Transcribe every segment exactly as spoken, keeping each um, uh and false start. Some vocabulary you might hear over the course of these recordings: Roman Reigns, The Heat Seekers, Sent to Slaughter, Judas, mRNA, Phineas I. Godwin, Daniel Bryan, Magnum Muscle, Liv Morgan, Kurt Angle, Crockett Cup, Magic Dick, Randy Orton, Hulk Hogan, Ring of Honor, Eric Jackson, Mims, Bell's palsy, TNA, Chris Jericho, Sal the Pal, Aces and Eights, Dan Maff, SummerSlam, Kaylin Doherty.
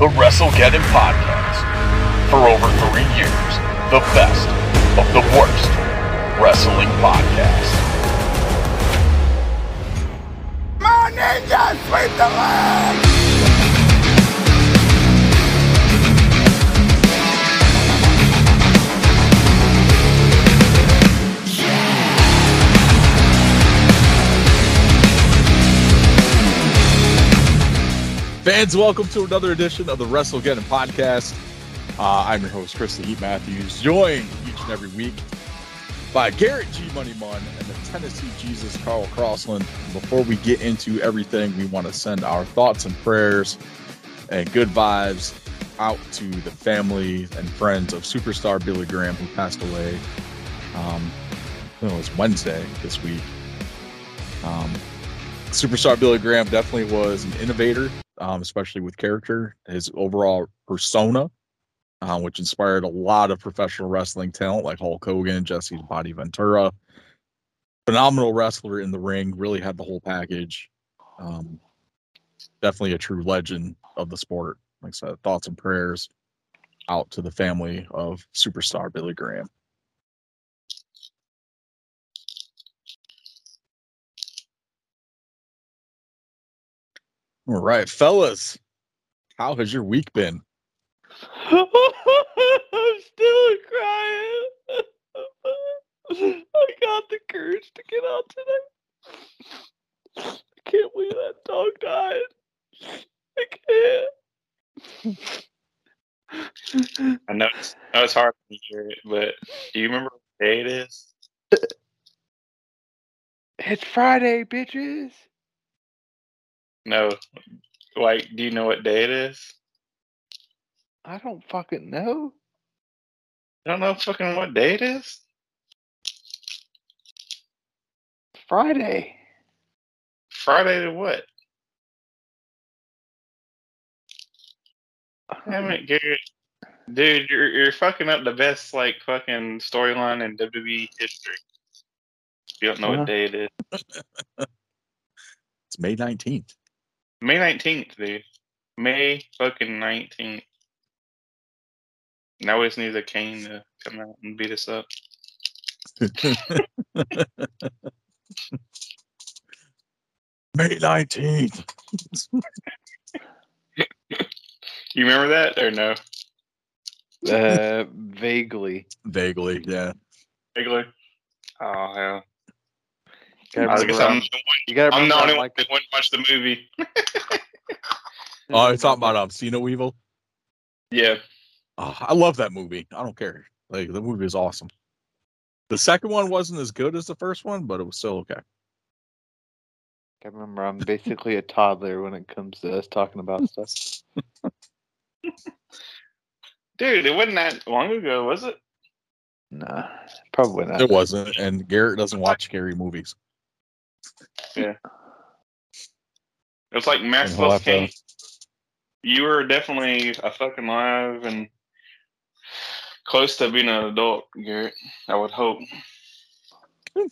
the WrestleGeddon Podcast. For over three years, the best of the worst wrestling podcast. My ninja, sweep the leg! Fans, welcome to another edition of the WrestleGeddon Podcast. Uh, I'm your host, Chris Lee Matthews, joined each and every week by Garrett G. Moneyman and the Tennessee Jesus, Carl Crossland. Before we get into everything, we want to send our thoughts and prayers and good vibes out to the family and friends of Superstar Billy Graham, who passed away. Um, it was Wednesday this week. Um, Superstar Billy Graham definitely was an innovator. Um, especially with character, his overall persona, uh, which inspired a lot of professional wrestling talent like Hulk Hogan, Jesse Ventura. Phenomenal wrestler in the ring, really had the whole package. Um, definitely a true legend of the sport. Like I said, thoughts and prayers out to the family of Superstar Billy Graham. All right, fellas, how has your week been? I'm still crying. I got the courage to get out today. I can't believe that dog died. I can't. I know it's, I know it's hard to hear it, but do you remember what day it is? It's Friday, bitches. No, like, do you know what day it is? I don't fucking know. I don't know fucking what day it is? Friday. Friday to what? Damn it, Garrett. Dude, you're, you're fucking up the best, like, fucking storyline in W W E history. You don't know uh. what day it is. It's May nineteenth. May nineteenth, dude. May fucking nineteenth. Now we just need a cane to come out and beat us up. May nineteenth. You remember that or no? Uh, vaguely. Vaguely, yeah. Vaguely? Oh, hell. You gotta remember, I'm, you gotta I'm the only one that wouldn't watch the movie. Oh, you're talking about um, Sino Evil? Yeah. Oh, I love that movie. I don't care. Like, the movie is awesome. The second one wasn't as good as the first one, but it was still okay. I remember I'm basically a toddler when it comes to us talking about stuff. Dude, it wasn't that long ago, was it? Nah, probably not. It wasn't, and Garrett doesn't watch scary movies. Yeah. It's like Maxwell's Kane. You were definitely a fucking live and close to being an adult, Garrett. I would hope. Yeah,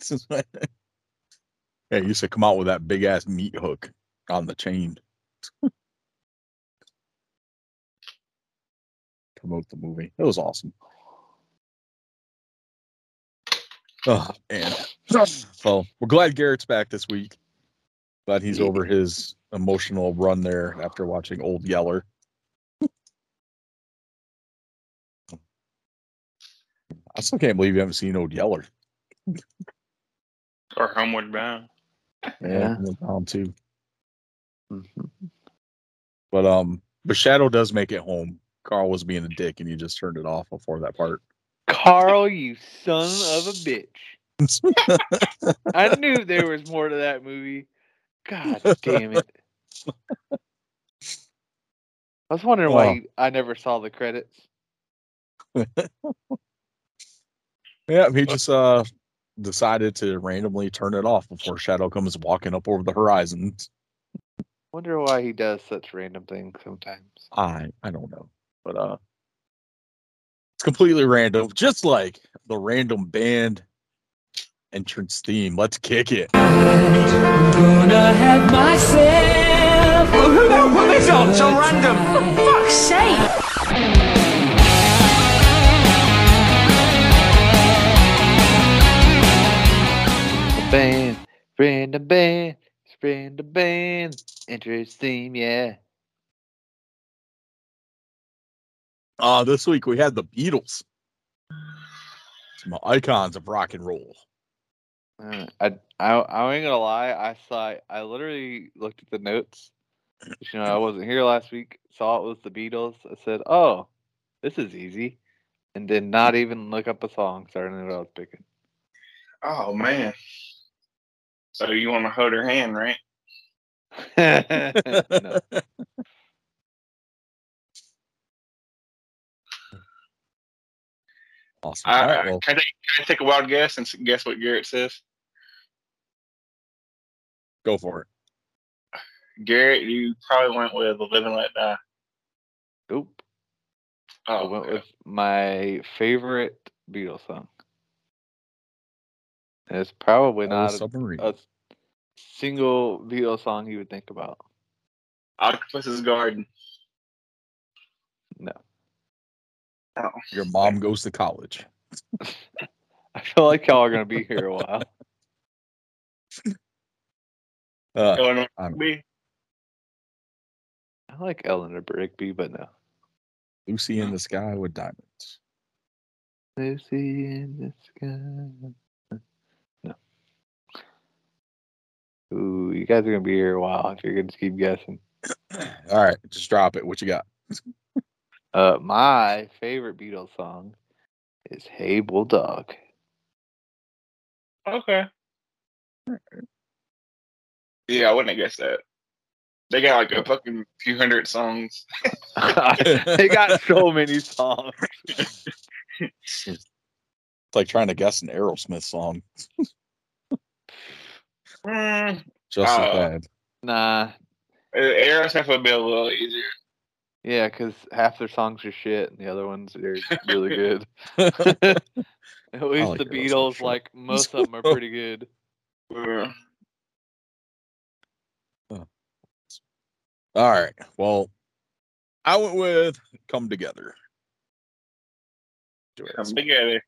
you used to come out with that big ass meat hook on the chain. Promote the movie. It was awesome. Oh, man. Well, we're glad Garrett's back this week. Glad he's over his emotional run there after watching Old Yeller. I still can't believe you haven't seen Old Yeller. Or Homeward Bound. Yeah, Homeward Bound too. Mm-hmm. But um, but Shadow does make it home. Carl was being a dick, and you just turned it off before that part. Carl, you son of a bitch. I knew there was more to that movie. God damn it. I was wondering oh. why you, I never saw the credits. Yeah, he just uh, decided to randomly turn it off before Shadow comes walking up over the horizon. Wonder why he does such random things sometimes. I, I don't know. But, uh, it's completely random, just like the random band entrance theme. Let's kick it. I'm gonna have myself. Well, who the hell put this on? So random. Fuck. fuck's sake! Band, friend of band, friend of band, interest theme, yeah. Uh, this week we had the Beatles. Some icons of rock and roll. Uh, I, I I ain't gonna lie, I saw I literally looked at the notes. You know, I wasn't here last week, saw it was the Beatles. I said, oh, this is easy. And did not even look up a song, so I didn't know what I was picking. Oh man. So you want to hold her hand, right? No. Awesome. I, right, well. can, I take, can I take a wild guess and guess what Garrett says? Go for it. Garrett, you probably went with Live and Let Die. Nope. Oh, I went okay. with my favorite Beatles song. It's probably not a, a single Beatles song you would think about. Octopus's Garden. No. Oh. Your mom goes to college. I feel like y'all are going to be here a while. uh, Eleanor Rigby. I like Eleanor Rigby, but no. Lucy in the Sky with Diamonds. Lucy in the Sky. Ooh, you guys are going to be here a while if you're going to keep guessing. All right, just drop it. What you got? uh, my favorite Beatles song is Hey Bulldog. Okay. Yeah, I wouldn't have guessed that. They got like a fucking few hundred songs. They got so many songs. It's like trying to guess an Aerosmith song. Mm, just as uh, bad. Nah. Aerosmith would be a little easier. Yeah, because half their songs are shit and the other ones are really good. At least like the Beatles, sure. Like, most of them are pretty good. Yeah. Huh. All right. Well, I went with Come Together. Come That's Together.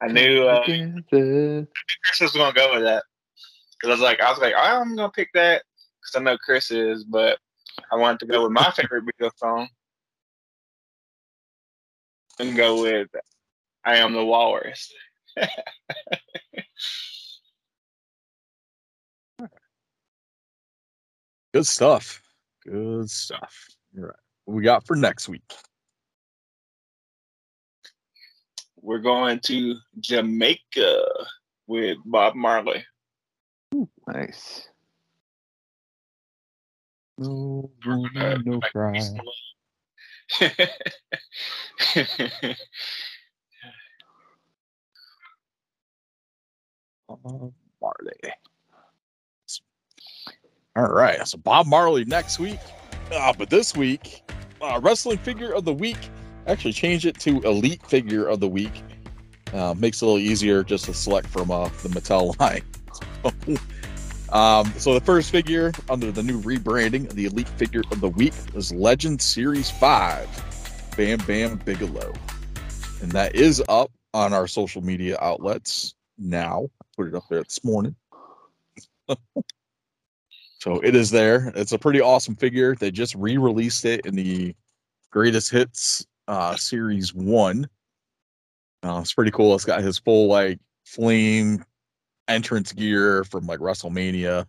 I knew uh, together. Chris was going to go with that. Cause I was like, I was like, oh, I'm gonna pick that because I know Chris is, but I wanted to go with my favorite Beatles song and go with "I Am the Walrus." Good stuff. Good stuff. All right, what we got for next week? We're going to Jamaica with Bob Marley. Ooh, nice. No, no, no, no cry. Bob Marley. All right, so Bob Marley next week. Uh, but this week, uh, wrestling figure of the week. Actually, change it to elite figure of the week. Uh, makes it a little easier just to select from uh, the Mattel line. um, so the first figure under the new rebranding of the elite figure of the week is Legend Series five, Bam Bam Bigelow, and that is up on our social media outlets now. I put it up there this morning. So it is there. It's a pretty awesome figure. They just re-released it in the Greatest Hits uh, Series one. Uh, it's pretty cool. It's got his full like flame entrance gear from like Wrestlemania.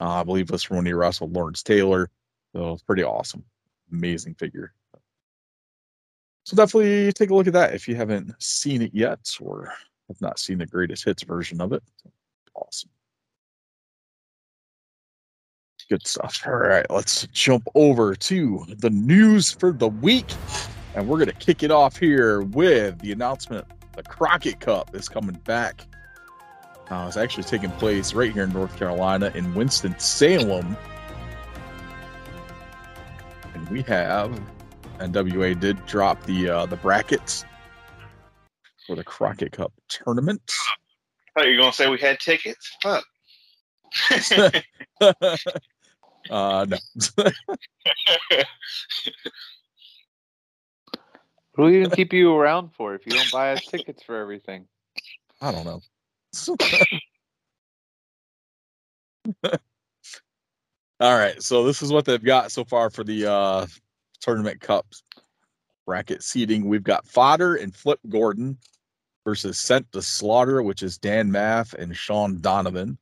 Uh, I believe that's from when he wrestled Lawrence Taylor. So it's pretty awesome. Amazing figure. So definitely take a look at that if you haven't seen it yet or have not seen the Greatest Hits version of it. Awesome. Good stuff. All right, let's jump over to the news for the week. And we're going to kick it off here with the announcement the Crockett Cup is coming back. Uh, it's actually taking place right here in North Carolina in Winston-Salem. And we have, N W A did drop the uh, the brackets for the Crockett Cup tournament. I thought you were going to say we had tickets. Fuck. uh, no. Who'll even keep you around for if you don't buy us tickets for everything? I don't know. All right, so this is what they've got so far for the uh, tournament cups bracket seeding. We've got Fodder and Flip Gordon versus Sent to Slaughter, which is Dan Maff and Sean Donovan.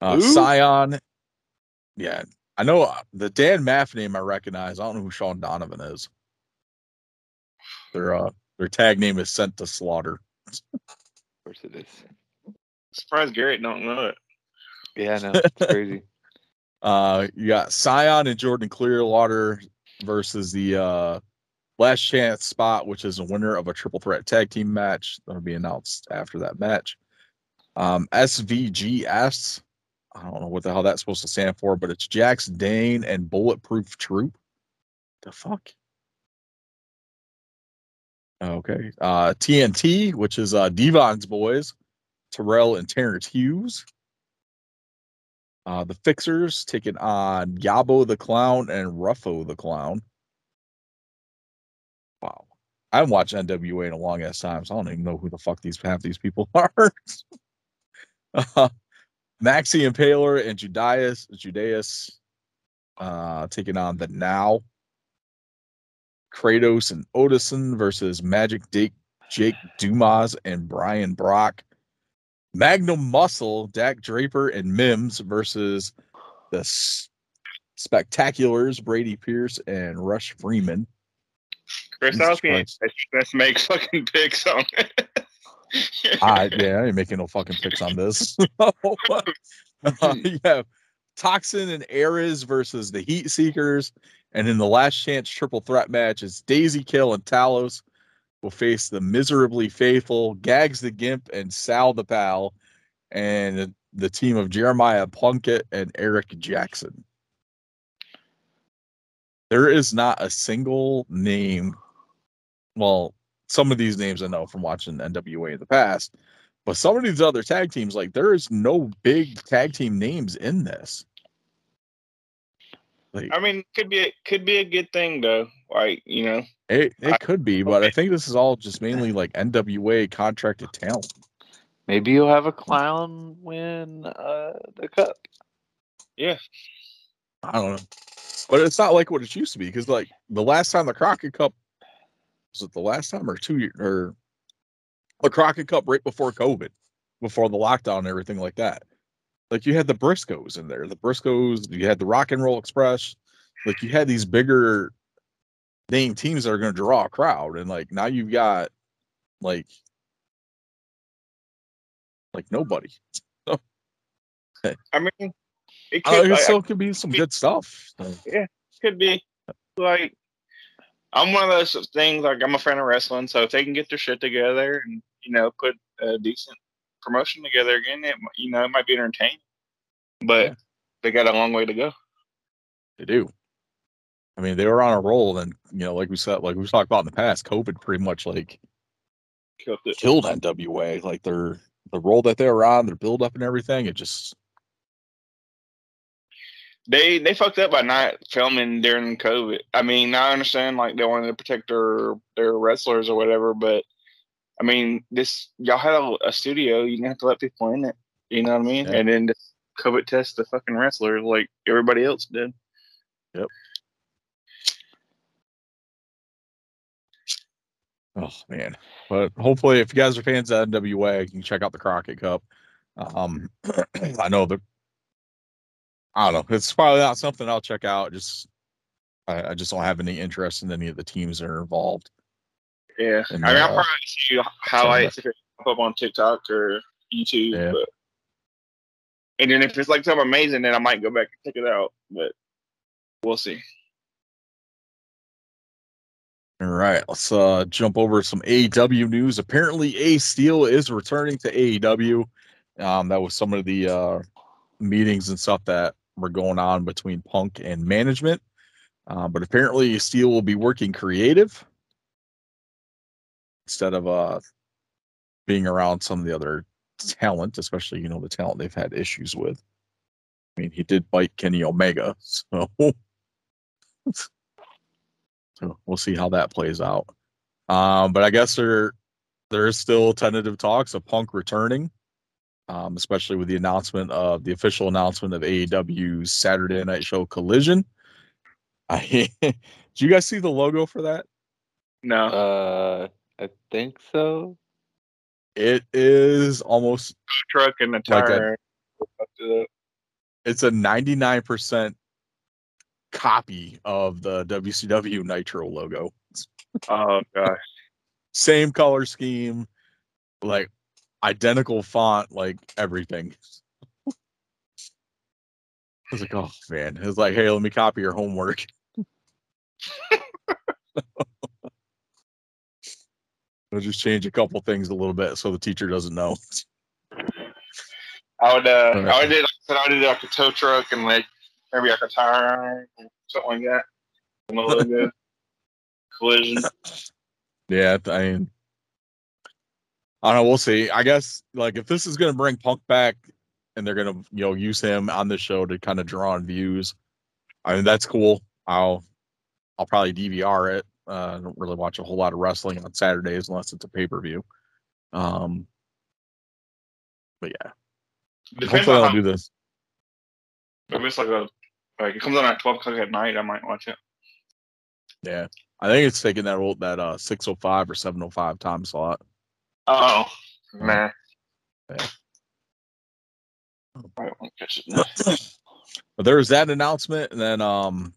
Uh, Scion, yeah, I know the Dan Maff name I recognize. I don't know who Sean Donovan is. Their uh, their tag name is Sent to Slaughter. Of course it is. I'm surprised Garrett don't know it. Yeah, I know. It's crazy. Uh, you got Scion and Jordan Clearwater versus the uh, last chance spot, which is the winner of a triple threat tag team match. That'll be announced after that match. Um, S V G S, I don't know what the hell that's supposed to stand for, but it's Jax Dane and Bulletproof Troop. The fuck? Okay. Uh, T N T, which is uh, Devon's Boys, Terrell and Terrence Hughes. Uh, the Fixers taking on Yabo the Clown and Ruffo the Clown. Wow. I haven't watched N W A in a long ass time, so I don't even know who the fuck these half these people are. uh, Maxie Impaler and Judas, Judas uh, taking on the Now. Kratos and Odison versus Magic Dick, Jake Dumas and Brian Brock. Magnum Muscle, Dak Draper and Mims versus the S- Spectaculars, Brady Pierce and Rush Freeman. Chris, I was going to let's make fucking picks on it. I, yeah, I ain't making no fucking picks on this. uh, you have Toxin and Ares versus the Heat Seekers. And in the last chance triple threat match, it's Daisy Kill and Talos will face the Miserably Faithful, Gags the Gimp, and Sal the Pal, and the team of Jeremiah Plunkett and Eric Jackson. There is not a single name. Well, some of these names I know from watching N W A in the past, but some of these other tag teams, like, there is no big tag team names in this. Like, I mean, could be a, could be a good thing though. Like, you know, it it I, could be, but I think this is all just mainly like N W A contracted talent. Maybe you'll have a clown win uh, the cup. Yeah, I don't know, but it's not like what it used to be because like the last time the Crockett Cup was it the last time or two years or the Crockett Cup right before COVID, before the lockdown and everything like that. Like, you had the Briscoes in there. The Briscoes, you had the Rock and Roll Express. Like, you had these bigger name teams that are going to draw a crowd. And, like, now you've got, like, like nobody. So, I mean, it could, uh, like, so it could be some it, good stuff. So. Yeah, it could be. Like, I'm one of those things, like, I'm a fan of wrestling, so if they can get their shit together and, you know, put a decent promotion together again, it you know it might be entertaining, but yeah. They got a long way to go. They do. I mean, they were on a roll, and you know, like we said, like we talked about in the past, COVID pretty much like killed, it. killed N W A. Like their the role that they were on, their build up and everything, it just they they fucked up by not filming during COVID. I mean, I understand like they wanted to protect their their wrestlers or whatever, but. I mean, this y'all had a, a studio. You didn't have to let people in it. You know what I mean? Yeah. And then just COVID test the fucking wrestlers like everybody else did. Yep. Oh man! But hopefully, if you guys are fans of N W A, you can check out the Crockett Cup. Um, I know the. I don't know. It's probably not something I'll check out. Just I, I just don't have any interest in any of the teams that are involved. Yeah, and, I mean, I'll uh, probably see highlights if it pop up on TikTok or YouTube. Yeah. But, and then if it's like something amazing, then I might go back and check it out. But we'll see. All right, let's uh, jump over some A E W news. Apparently, Ace Steel is returning to A E W. Um, that was some of the uh, meetings and stuff that were going on between Punk and management. Uh, but apparently, Steel will be working creative. Instead of uh, being around some of the other talent, especially, you know, the talent they've had issues with. I mean, he did bite Kenny Omega, so, so we'll see how that plays out. Um, but I guess there there's still tentative talks of Punk returning, um, especially with the announcement of the official announcement of A E W's Saturday Night Show Collision. I did you guys see the logo for that? No. Uh, I think so. It is almost a truck and a tire. Like a, it's a ninety-nine percent copy of the W C W Nitro logo. Oh gosh. Same color scheme, like identical font, like everything. I was like, oh man. It's like, hey, let me copy your homework. I'll just change a couple things a little bit so the teacher doesn't know. I would uh right. I would do like I would do like a tow truck and like maybe like a tire or something like that. And a little bit. Collision. Yeah, I mean, I don't know, we'll see. I guess like if this is gonna bring Punk back and they're gonna, you know, use him on the show to kind of draw on views, I mean that's cool. I'll I'll probably D V R it. Uh, I don't really watch a whole lot of wrestling on Saturdays unless it's a pay-per-view. Um, but yeah. Depends Hopefully on I'll how, do this. If it's like a like it comes on at twelve o'clock at night, I might watch it. Yeah. I think it's taking that old that uh six oh five or seven oh five time slot. Oh man. Yeah. I won't catch it. But there was that announcement, and then um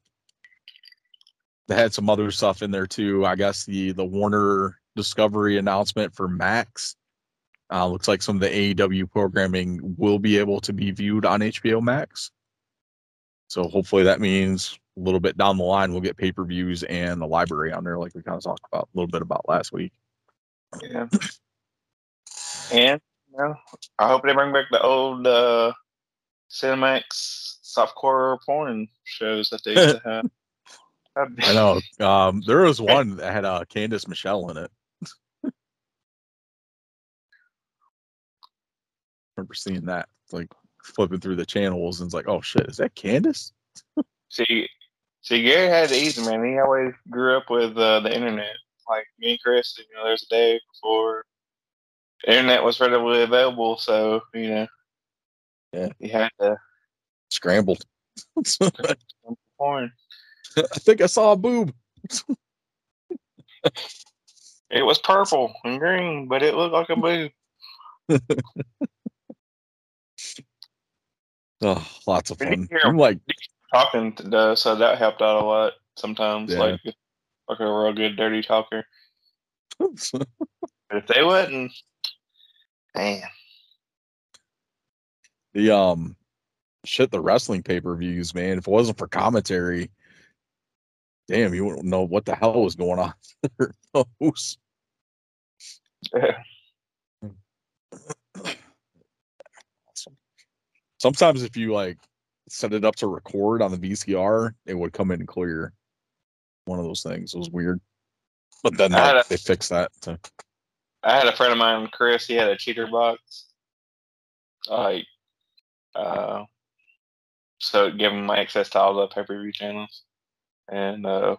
they had some other stuff in there too. I guess the the Warner Discovery announcement for Max. Uh, looks like some of the A E W programming will be able to be viewed on H B O Max. So hopefully that means a little bit down the line we'll get pay-per-views and the library on there, like we kind of talked about a little bit about last week. Yeah. And you know, I hope they bring back the old uh, Cinemax softcore porn shows that they used to have. I know. Um, there was one that had uh, Candice Michelle in it. I remember seeing that, like flipping through the channels, and it's like, oh shit, is that Candice? see, see, Gary had it easy, man. He always grew up with uh, the internet. Like me and Chris, you know, there's a day before the internet was readily available, so you know, yeah, he had to scrambled. porn. I think I saw a boob. It was purple and green, but it looked like a boob. Oh, lots of fun. I'm like talking, to, so that helped out a lot sometimes. Yeah. Like, like a real good dirty talker. But if they wouldn't, man. The um, shit, the wrestling pay per views, man. If it wasn't for commentary. Damn, you wouldn't know what the hell was going on. Yeah. Sometimes if you like set it up to record on the V C R, it would come in clear. One of those things. It was weird. But then like, a, they fixed that. So. I had a friend of mine, Chris, he had a cheater box. Like, uh, so it gave him my access to all the pay-per-view channels. And uh,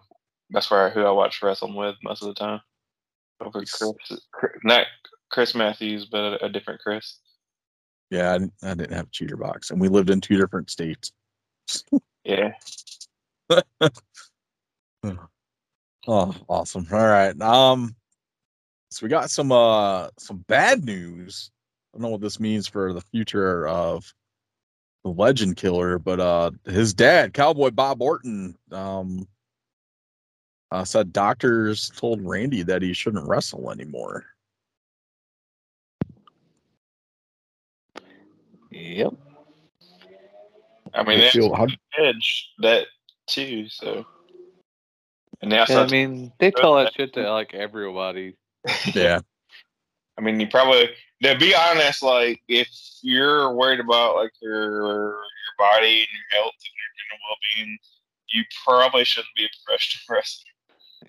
that's where I, who I watch wrestling with most of the time. Over Chris, not Chris Matthews, but a, a different Chris. Yeah, I didn't, I didn't have a cheater box, and we lived in two different states. Yeah. Oh, awesome! All right, um, so we got some uh some bad news. I don't know what this means for the future of. The legend killer, but uh, his dad, Cowboy Bob Orton, um, uh, said doctors told Randy that he shouldn't wrestle anymore. Yep. I mean, they hard- edge that too. So, and they I mean, they tell that shit to like everybody. Yeah. I mean, you probably. To be honest, like if you're worried about like your your body and your health and your well being, you probably shouldn't be a professional wrestler.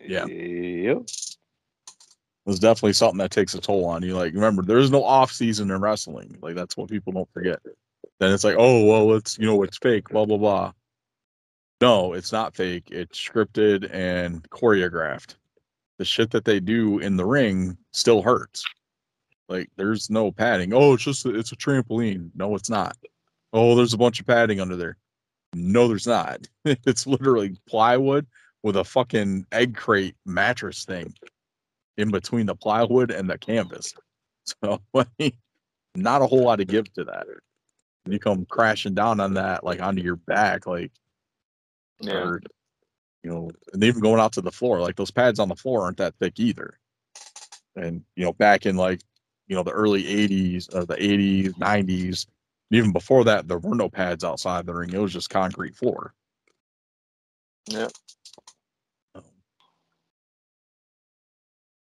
Yeah, yep. It's definitely something that takes a toll on you. Like, remember, there's no off season in wrestling. Like that's what people don't forget. Then it's like, oh well, it's you know it's fake, blah blah blah. No, it's not fake. It's scripted and choreographed. the shit that they do in the ring still hurts. Like, there's no padding. Oh, it's just, it's a trampoline. No, it's not. Oh, there's a bunch of padding under there. No, there's not. It's literally plywood with a fucking egg crate mattress thing in between the plywood and the canvas. So, not a whole lot to give to that. You come crashing down on that, like, onto your back, like, yeah. Or, you know, and even going out to the floor, like, those pads on the floor aren't that thick either. And, you know, back in, like, you know, the early eighties, or the eighties, nineties, even before that, there were no pads outside the ring. It was just concrete floor. Yeah. Um,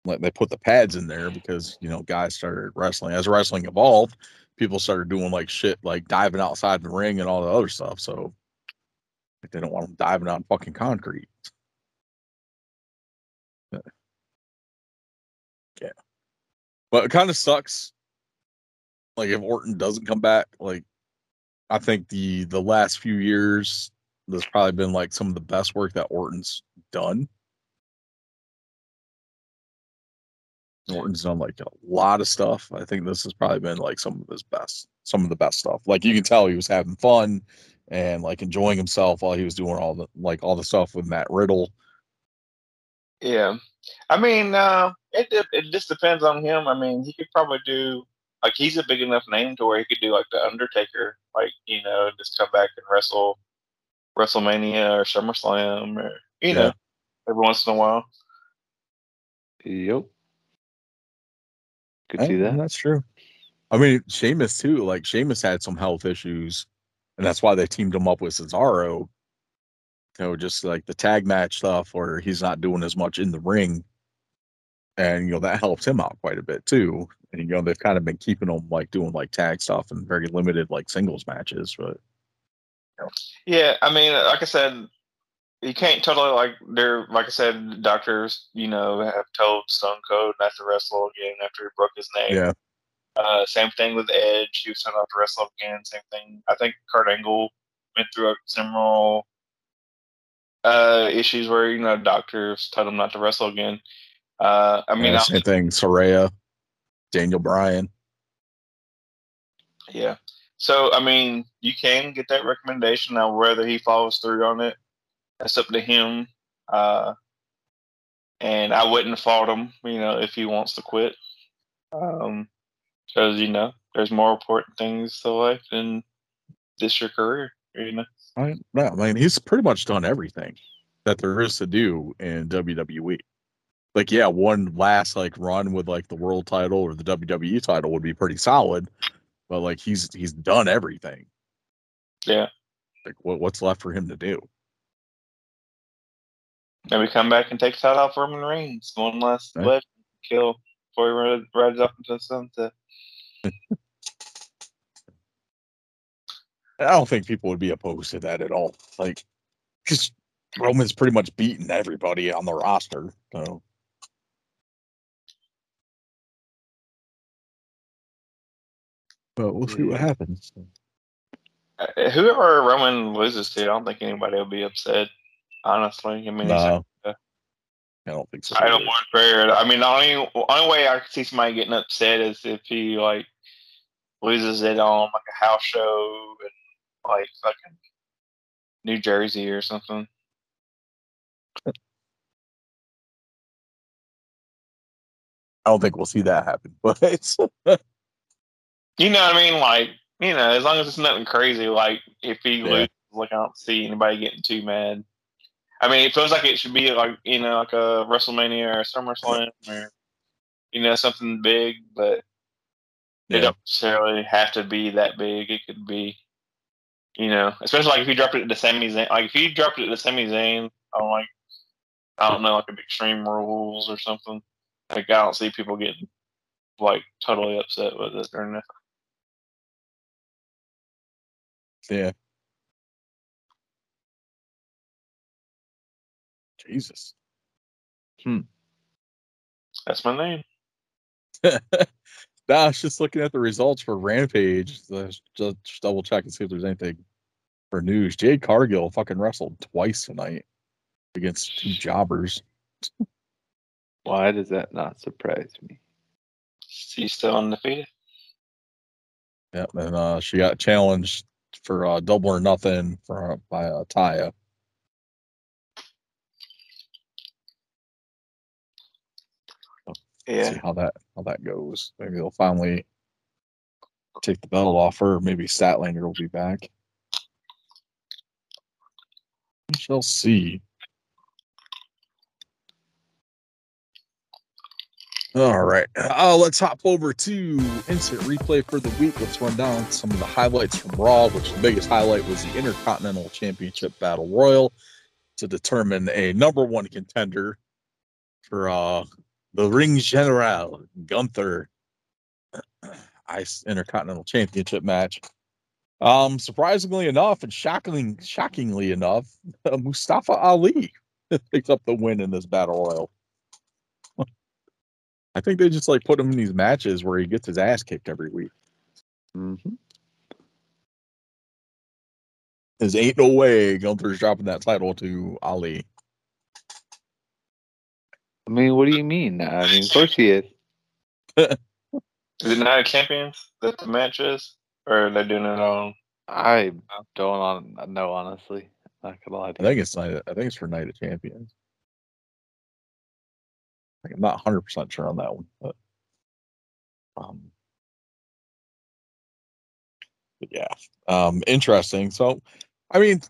like, they put the pads in there because, you know, guys started wrestling. As wrestling evolved, people started doing, like, shit, like, diving outside the ring and all the other stuff. So, like, they don't want them diving on fucking concrete. Yeah. But it kind of sucks. Like, if Orton doesn't come back, like, I think the the last few years, there's probably been, like, some of the best work that Orton's done. Orton's done, like, a lot of stuff. I think this has probably been, like, some of his best, some of the best stuff. Like, you can tell he was having fun and, like, enjoying himself while he was doing all the, like, all the stuff with Matt Riddle. Yeah. I mean, uh, it, it just depends on him. I mean, he could probably do... Like, he's a big enough name to where he could do, like, The Undertaker. Like, you know, just come back and wrestle WrestleMania or SummerSlam or, you yeah. know, every once in a while. Yep. Could I, see that. That's true. I mean, Sheamus, too. Like, Sheamus had some health issues, and that's why they teamed him up with Cesaro. You know, just, like, the tag match stuff where he's not doing as much in the ring. And, you know, that helps him out quite a bit, too. And, you know, they've kind of been keeping them, like, doing, like, tag stuff and very limited, like, singles matches. But you know. Yeah, I mean, like I said, you can't totally, like, they're, like I said, doctors, you know, have told Stone Cold not to wrestle again after he broke his neck. Yeah. Uh, same thing with Edge. He was told not to wrestle again. Same thing. I think Kurt Angle went through a similar uh, issues where, you know, doctors told him not to wrestle again. Uh, I mean, yeah, same thing. Saraya, Daniel Bryan. Yeah. So, I mean, you can get that recommendation. Now, whether he follows through on it, that's up to him. Uh, and I wouldn't fault him, you know, if he wants to quit. Um, because, you know, there's more important things to life than this your career, you know? I, I mean, he's pretty much done everything that there is to do in W W E. Like, yeah, one last, like, run with, like, the world title or the W W E title would be pretty solid, but, like, he's he's done everything. Yeah. Like, what what's left for him to do? And we come back and take shot off Roman Reigns. One last right. Legend kill before he rides up into the sunset. I don't think people would be opposed to that at all. Like, just Roman's pretty much beaten everybody on the roster, so... But we'll see what happens. Uh, whoever Roman loses to, I don't think anybody will be upset. Honestly, I mean, no. uh, I don't think so. I don't want prayer. I mean, the only only way I could see somebody getting upset is if he like loses it on like a house show and like fucking New Jersey or something. I don't think we'll see that happen, but. It's You know what I mean? Like, you know, as long as it's nothing crazy, like, if he yeah. loses, like, I don't see anybody getting too mad. I mean, it feels like it should be, like, you know, like a WrestleMania or a SummerSlam or, you know, something big, but yeah. it don't necessarily have to be that big. It could be, you know, especially, like, if you dropped it at the Sami Zayn. Like, if you dropped it at the Sami Zayn on, like, I don't know, like, a Extreme Rules or something, like, I don't see people getting, like, totally upset with it or nothing. Yeah. Jesus. Hmm. That's my name. Nah, I was just looking at the results for Rampage. Let's just double check and see if there's anything for news. Jade Cargill fucking wrestled twice tonight against two jobbers. Why does that not surprise me? She's still undefeated. Yep, and uh, she got challenged for uh, double or nothing for, by uh, Taya. Yeah. See how that how that goes. Maybe they'll finally take the belt off her. Maybe Statlander will be back. We shall see. All right. Uh, let's hop over to instant replay for the week. Let's run down some of the highlights from Raw, which the biggest highlight was the Intercontinental Championship Battle Royal to determine a number one contender for uh, the Ring General, Gunther, Ice Intercontinental Championship match. Um, surprisingly enough and shocking, shockingly enough, uh, Mustafa Ali picks up the win in this Battle Royal. I think they just like put him in these matches where he gets his ass kicked every week. Mm-hmm. There's ain't no way Gunther's dropping that title to Ali. I mean, what do you mean? I mean, of course he is. Is it not a champions that the match is? Or are they doing it on? I don't know, honestly. Not gonna lie to you. I think it's night. I think it's for Night of Champions. I'm not one hundred percent sure on that one, but, um, but yeah, um, interesting. So, I mean,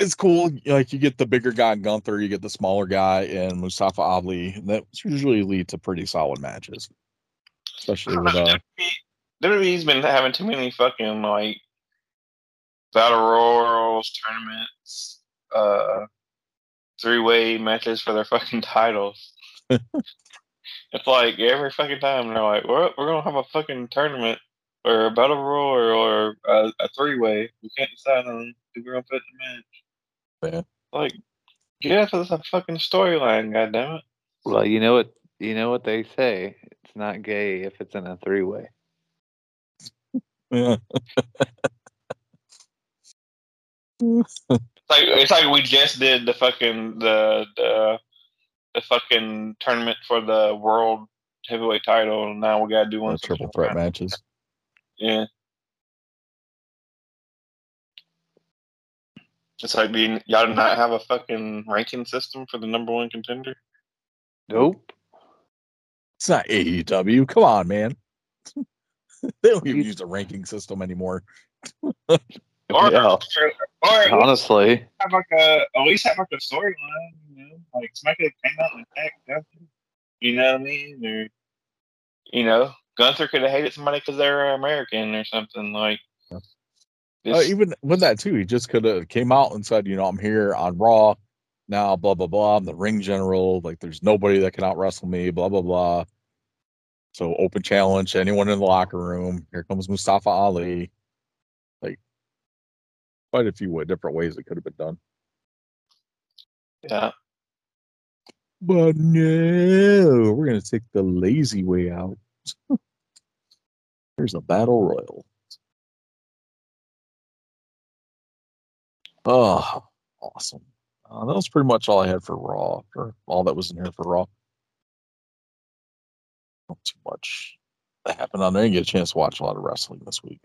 it's cool. Like you get the bigger guy Gunther, you get the smaller guy in Mustafa Ali, and that usually leads to pretty solid matches. Especially with uh, W W E's been having too many fucking like battle royals, tournaments, uh, three way matches for their fucking titles. It's like every fucking time they're like, we're, we're going to have a fucking tournament or a battle royal or a, a three-way. We can't decide on who we're going to put in the match. Yeah. Like, yeah, so it's a fucking storyline, goddammit. Well, you know what you know what they say. It's not gay if it's in a three-way. Yeah. It's, like, it's like we just did the fucking... the, the the fucking tournament for the world heavyweight title, and now we gotta do one the triple threat matches. Yeah, it's like being y'all do not have a fucking ranking system for the number one contender. Nope, it's not A E W. Come on, man. They don't even use a ranking system anymore. or, yeah. or honestly, have like a, at least have like a storyline. Like SmackDown came out and attacked Gunther, you know what I mean? Or you know, Gunther could have hated somebody because they're American or something like. Yeah. Uh, even with that too, he just could have came out and said, you know, I'm here on Raw now, blah blah blah. I'm the Ring General. Like, there's nobody that can out wrestle me, blah blah blah. So open challenge, anyone in the locker room. Here comes Mustafa Ali. Like, quite a few different ways it could have been done. Yeah. But no, we're going to take the lazy way out. Here's a battle royal. Oh, awesome. Uh, that was pretty much all I had for Raw, or all that was in here for Raw. Not too much that happened on there. I didn't get a chance to watch a lot of wrestling this week.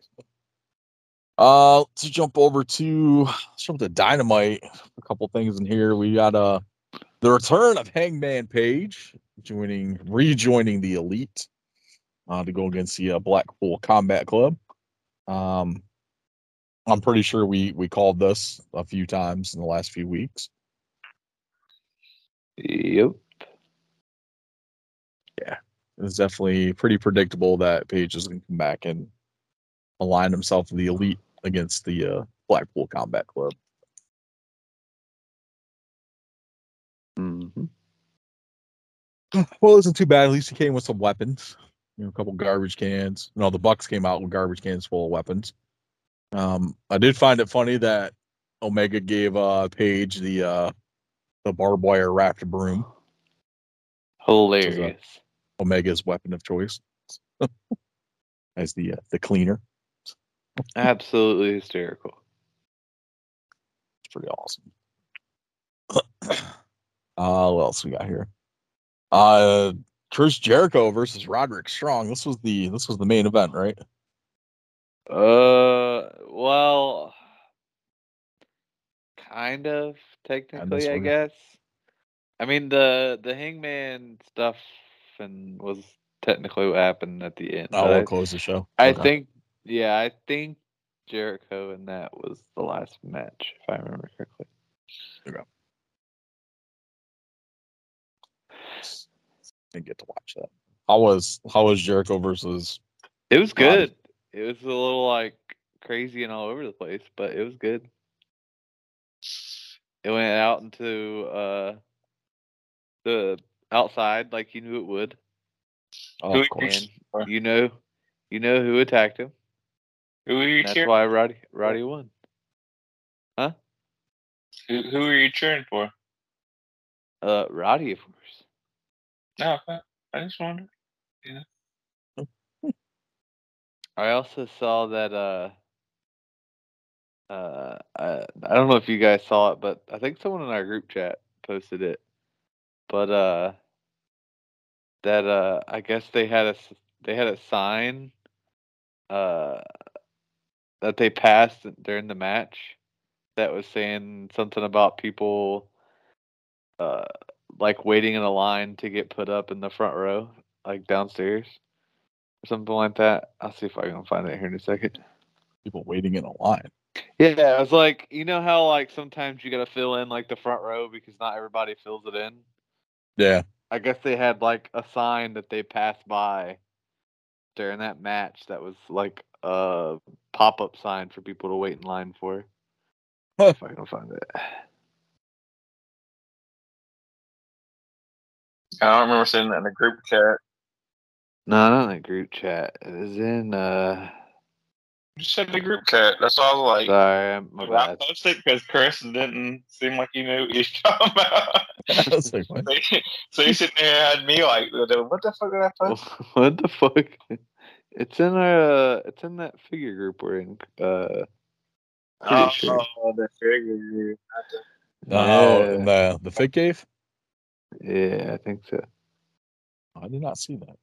Uh, let's jump over to, let's jump to Dynamite. A couple things in here. We got a. Uh, The return of Hangman Page, joining, rejoining the Elite uh, to go against the uh, Blackpool Combat Club. Um, I'm pretty sure we we called this a few times in the last few weeks. Yep. Yeah, it's definitely pretty predictable that Page is going to come back and align himself with the Elite against the uh, Blackpool Combat Club. Mm-hmm. Well, it wasn't too bad. At least he came with some weapons, you know, a couple garbage cans. No, the Bucks came out with garbage cans full of weapons. Um, I did find it funny that Omega gave uh, Paige the uh, the barbed wire wrapped broom. Hilarious. A, Omega's weapon of choice as the uh, the cleaner. Absolutely hysterical. It's pretty awesome. Uh, what else we got here? Uh, Chris Jericho versus Roderick Strong. This was the this was the main event, right? Uh, well, kind of technically, I guess. I mean, the the Hangman stuff and was technically what happened at the end. Oh, we'll close the show. I okay. think, yeah, I think Jericho and that was the last match, if I remember correctly. Okay. Didn't get to watch that. How was how was Jericho versus? It was good. God. It was a little like crazy and all over the place, but it was good. It went out into uh, the outside like you knew it would. Oh, of course. You know, you know who attacked him. Who were you? That's cheering? Why Roddy Roddy won. Huh? Who who were you cheering for? Uh, Roddy, of course. No, I just wondered. Yeah. I also saw that. Uh, uh, I I don't know if you guys saw it, but I think someone in our group chat posted it. But uh, that uh, I guess they had a they had a sign, uh, that they passed during the match, that was saying something about people, uh. like waiting in a line to get put up in the front row, like downstairs or something like that. I'll see if I can find it here in a second. People waiting in a line. Yeah, I was like, you know how like sometimes you got to fill in like the front row because not everybody fills it in. Yeah. I guess they had like a sign that they passed by during that match that was like a pop-up sign for people to wait in line for. Huh. If I can find it. I don't remember seeing that in the group chat. No, not in the group chat. It was in. Uh... You said the group chat. That's all I was like. Sorry, my bad. I posted because Chris didn't seem like he knew what he was talking about. That's like, what? So, so he's sitting there and had me like, what the fuck did I post? What the fuck? It's in our. Uh, it's in that figure group we're in. Uh, oh, sure. Oh, the figure group. No, yeah. in the the fig cave. Yeah, I think so. I did not see that.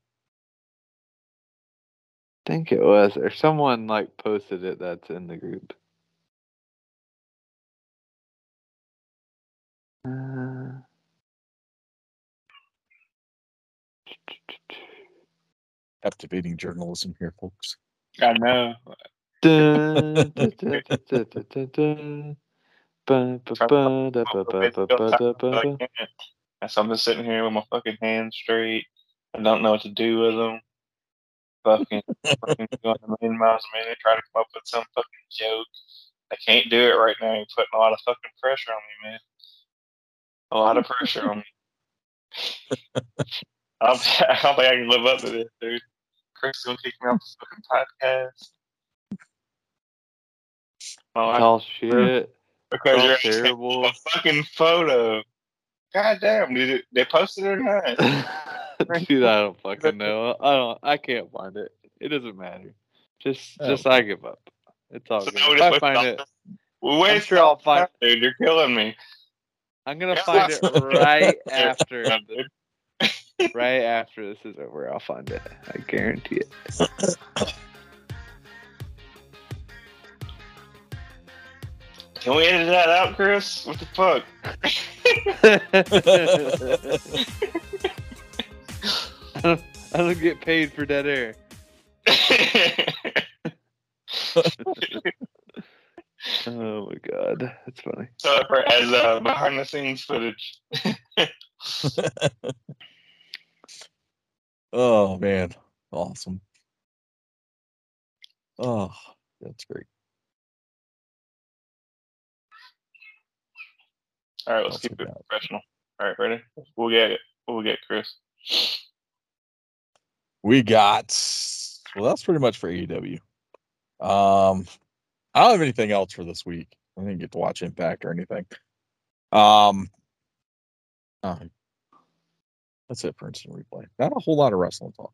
I think it was, or someone like posted it. That's in the group. Uh... Captivating journalism here, folks. I know. Dun, dun, dun, dun, dun, dun, dun. Ba, ba, ba, da, ba, ba, ba, ba, ba, ba. So I'm just sitting here with my fucking hands straight. I don't know what to do with them. Fucking, fucking going a million miles a minute trying to come up with some fucking joke. I can't do it right now. You're putting a lot of fucking pressure on me, man. A lot of pressure on me. I don't think I can live up to this, dude. Chris is going to kick me off this fucking podcast. Oh, oh shit. Because you're terrible. A fucking photo. God damn, did it, they posted it or not? Dude, I don't fucking know. I don't. I can't find it. It doesn't matter. Just, oh. just I give up. It's all so good. If I find it, well, wait, I'm sure I'll find it. Dude, you're killing me. I'm gonna yeah. find it right after. The, right after this is over, I'll find it. I guarantee it. Can we edit that out, Chris? What the fuck? I, don't, I don't get paid for dead air. Oh my god, that's funny. So, for, as uh, behind the scenes footage. Oh man, awesome. Oh, that's great. All right, let's I'll keep it that. professional. All right, ready? We'll get it. We'll get Chris. We got. Well, that's pretty much for A E W. Um, I don't have anything else for this week. I didn't get to watch Impact or anything. Um, uh, that's it for Instant Replay. Not a whole lot of wrestling talk.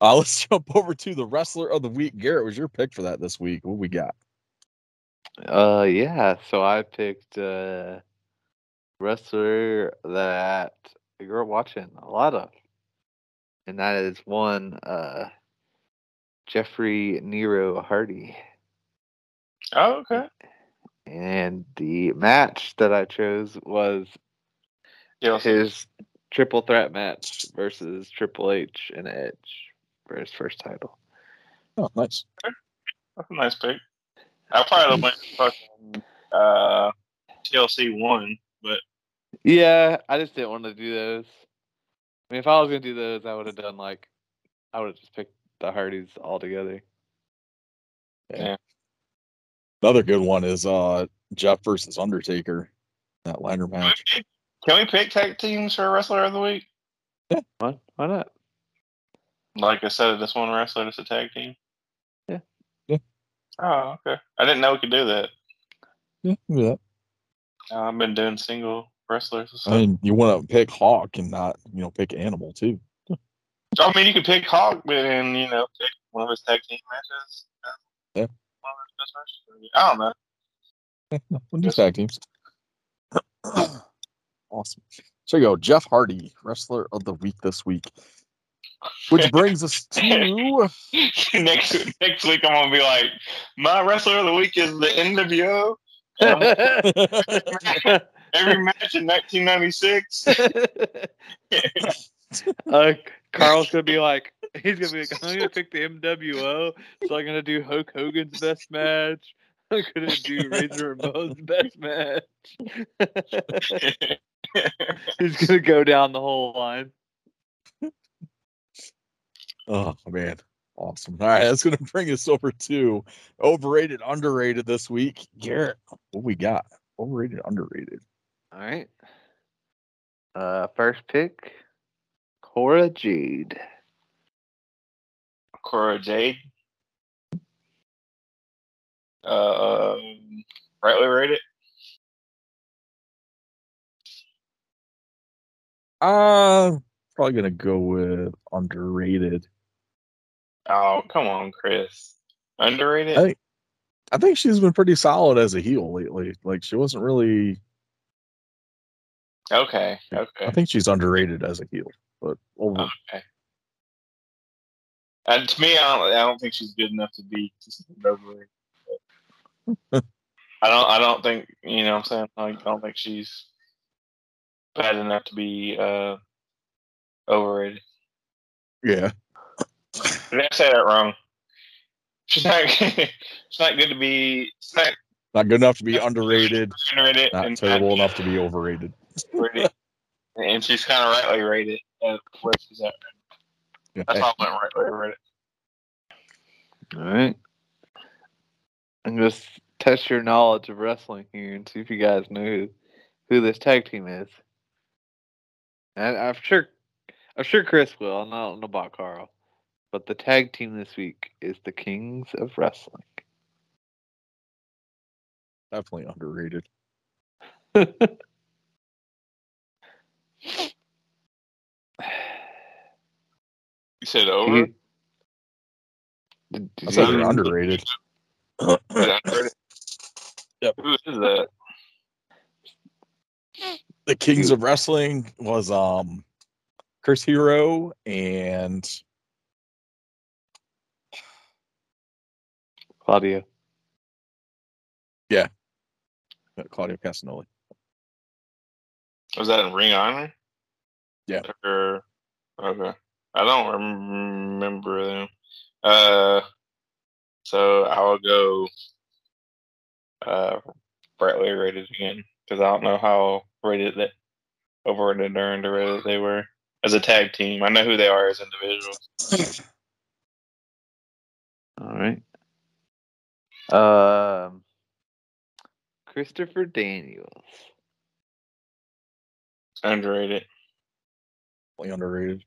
Uh, let's jump over to the Wrestler of the Week. Garrett, was your pick for that this week? What we got? Uh, yeah. So I picked. Uh... Wrestler that we grew up watching a lot of. And that is one uh, Jeffrey Nero Hardy. Oh, okay. And the match that I chose was yes. his triple threat match versus Triple H and Edge for his first title. Oh, nice. That's a nice pick. I probably went fucking uh, T L C one, but yeah, I just didn't want to do those. I mean, if I was gonna do those, I would have done like I would have just picked the Hardys all together. Yeah. yeah. Another good one is uh, Jeff versus Undertaker. That ladder match. Can we, can we pick tag teams for Wrestler of the Week? Yeah. Why, why not? Like I said, this one wrestler is a tag team. Yeah. Yeah. Oh, okay. I didn't know we could do that. Yeah, we can do that. Uh, I've been doing single wrestlers. So. I mean, you want to pick Hawk and not, you know, pick Animal too. So, I mean, you could pick Hawk, but then, you know, pick one of his tag team matches. Yeah. I don't know. Yeah, no, we'll do tag teams. Awesome. So you go, Jeff Hardy, Wrestler of the Week this week. Which brings us to next next week. I'm gonna be like, my Wrestler of the Week is the N W O. Um, every match in nineteen ninety-six. Uh, Carl's gonna be like, he's gonna be like, I'm gonna pick the M W O, so I'm gonna do Hulk Hogan's best match. I'm gonna do Razor Ramon's best match. He's gonna go down the whole line. Oh man, awesome! All right, that's gonna bring us over to overrated, underrated this week. Garrett, what we got? Overrated, underrated. All right. Uh, first pick. Cora Jade. Cora Jade. Uh, rightly rated. Uh, probably gonna go with underrated. Oh, come on, Chris. Underrated? I think, I think she's been pretty solid as a heel lately. Like, she wasn't really... Okay, okay. I think she's underrated as a heel, but... Over. Okay. And to me, I don't, I don't think she's good enough to be overrated. I don't I don't think, you know what I'm saying? I don't think she's bad enough to be uh, overrated. Yeah. Did I say that wrong? She's not. She's not good to be. Not, not good enough to be underrated. underrated not terrible not, enough to be overrated. And she's kind of rightly rated at where she's at. Right now. That's all I went rightly rated. All right. I'm gonna test your knowledge of wrestling here and see if you guys know who, who this tag team is. And I'm sure, I'm sure Chris will. I don't know about Carl. But the tag team this week is the Kings of Wrestling. Definitely underrated. You said over? He, did, did I said they're underrated. Underrated. Yep. Who is that? The Kings of Wrestling was um, Chris Hero and... Claudio. Yeah. Claudio Castagnoli. Was that in Ring Honor? Yeah. Or, okay. I don't remember them. Uh, so I'll go uh, brightly rated again because I don't know how rated that overrated or underrated they were as a tag team. I know who they are as individuals. All right. Um, Christopher Daniels. Underrated. Really underrated.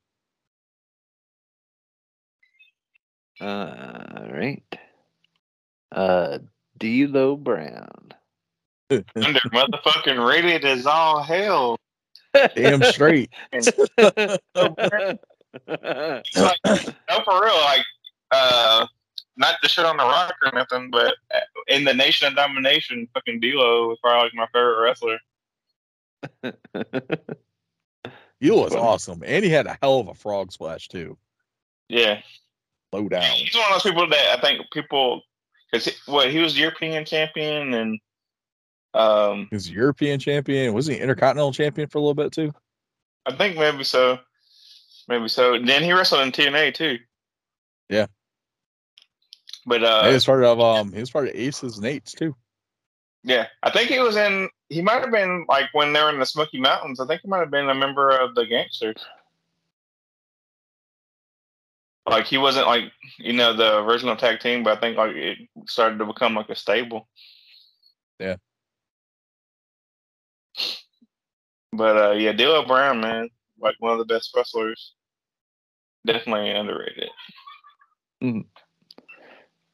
All uh, right. Uh, D'Lo Brown. Under motherfucking rated as all hell. Damn straight. And, so, like, no, for real, like, uh, not the shit on the rock or nothing, but in the Nation of Domination, fucking D'Lo was probably like my favorite wrestler. Eel was awesome, and he had a hell of a frog splash too. Yeah, low down. He's one of those people that I think people, because what he was European champion and um, he was European champion. Was he Intercontinental champion for a little bit too? I think maybe so, maybe so. Then he wrestled in T N A too. Yeah, but uh, he was part of um, he was part of Aces and Eights too. Yeah, I think he was in. He might have been like when they were in the Smoky Mountains. I think he might have been a member of the Gangsters. Like he wasn't like you know the original tag team, but I think like it started to become like a stable. Yeah. But uh, yeah, D'Lo Brown, man, like one of the best wrestlers. Definitely underrated. Mm.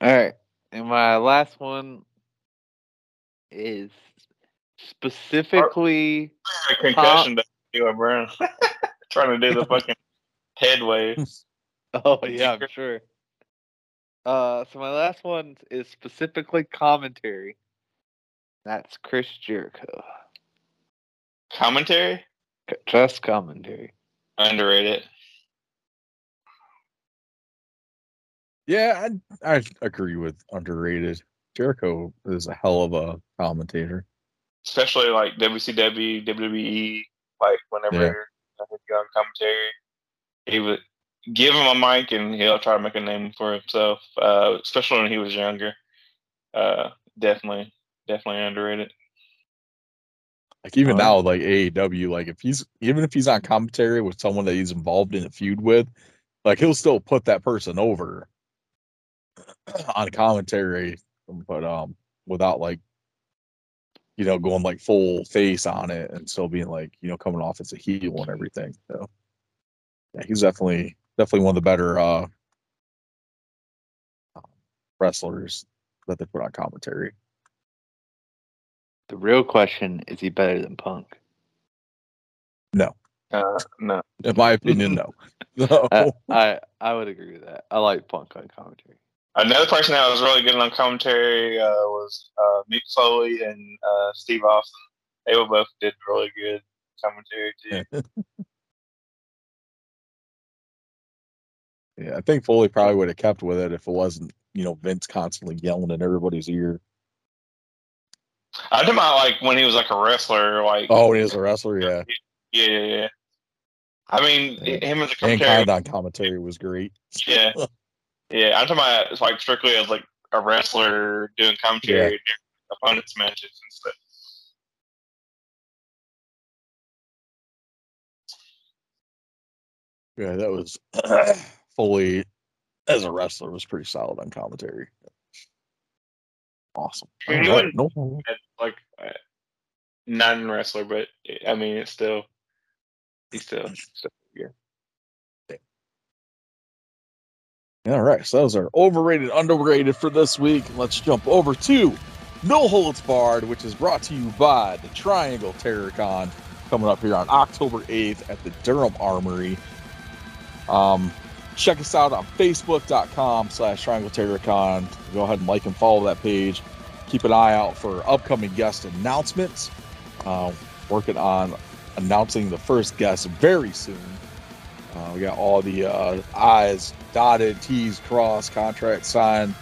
All right, and my last one is specifically a concussion to D'Lo Brown trying to do the fucking head waves. Oh yeah, I'm sure. Uh, so my last one is specifically commentary. That's Chris Jericho. Commentary? Just commentary. Underrated. Yeah, I, I agree with underrated. Jericho is a hell of a commentator. Especially like W C W, W W E, like whenever yeah. I would get on commentary, he would give him a mic and he'll try to make a name for himself, uh, especially when he was younger. Uh, definitely, definitely underrated. Like even now, like A E W, like if he's even if he's on commentary with someone that he's involved in a feud with, like he'll still put that person over on commentary, but um, without like you know going like full face on it and still being like you know coming off as a heel and everything. So yeah, he's definitely definitely one of the better uh, wrestlers that they put on commentary. The real question, is he better than Punk? No. Uh, no. In my opinion, no. no. I, I I would agree with that. I like Punk on commentary. Another person that was really good on commentary uh, was uh, Mick Foley and uh, Steve Austin. They were both did really good commentary, too. Yeah, I think Foley probably would have kept with it if it wasn't, you know, Vince constantly yelling in everybody's ear. I don't mind like when he was like a wrestler, like oh, he was a wrestler, yeah, yeah, yeah. yeah. I mean, yeah. him as a commentary, and on commentary was great. Yeah, yeah. I'm talking about it's like strictly as like a wrestler doing commentary yeah. during opponents' matches and stuff. Yeah, that was fully as a wrestler was pretty solid on commentary. Awesome. I mean, he wasn't no. like uh, non-wrestler, but I mean, it's still he's still, still here. Yeah. All right, so those are overrated, underrated for this week. Let's jump over to No Holds Barred, which is brought to you by the Triangle Terracon, coming up here on October eighth at the Durham Armory. Um. Check us out on Facebook dot com slash Triangle Terracon. Go ahead and like and follow that page. Keep an eye out for upcoming guest announcements. Uh, working on announcing the first guest very soon. Uh, we got all the uh, I's dotted, T's crossed, contract signed.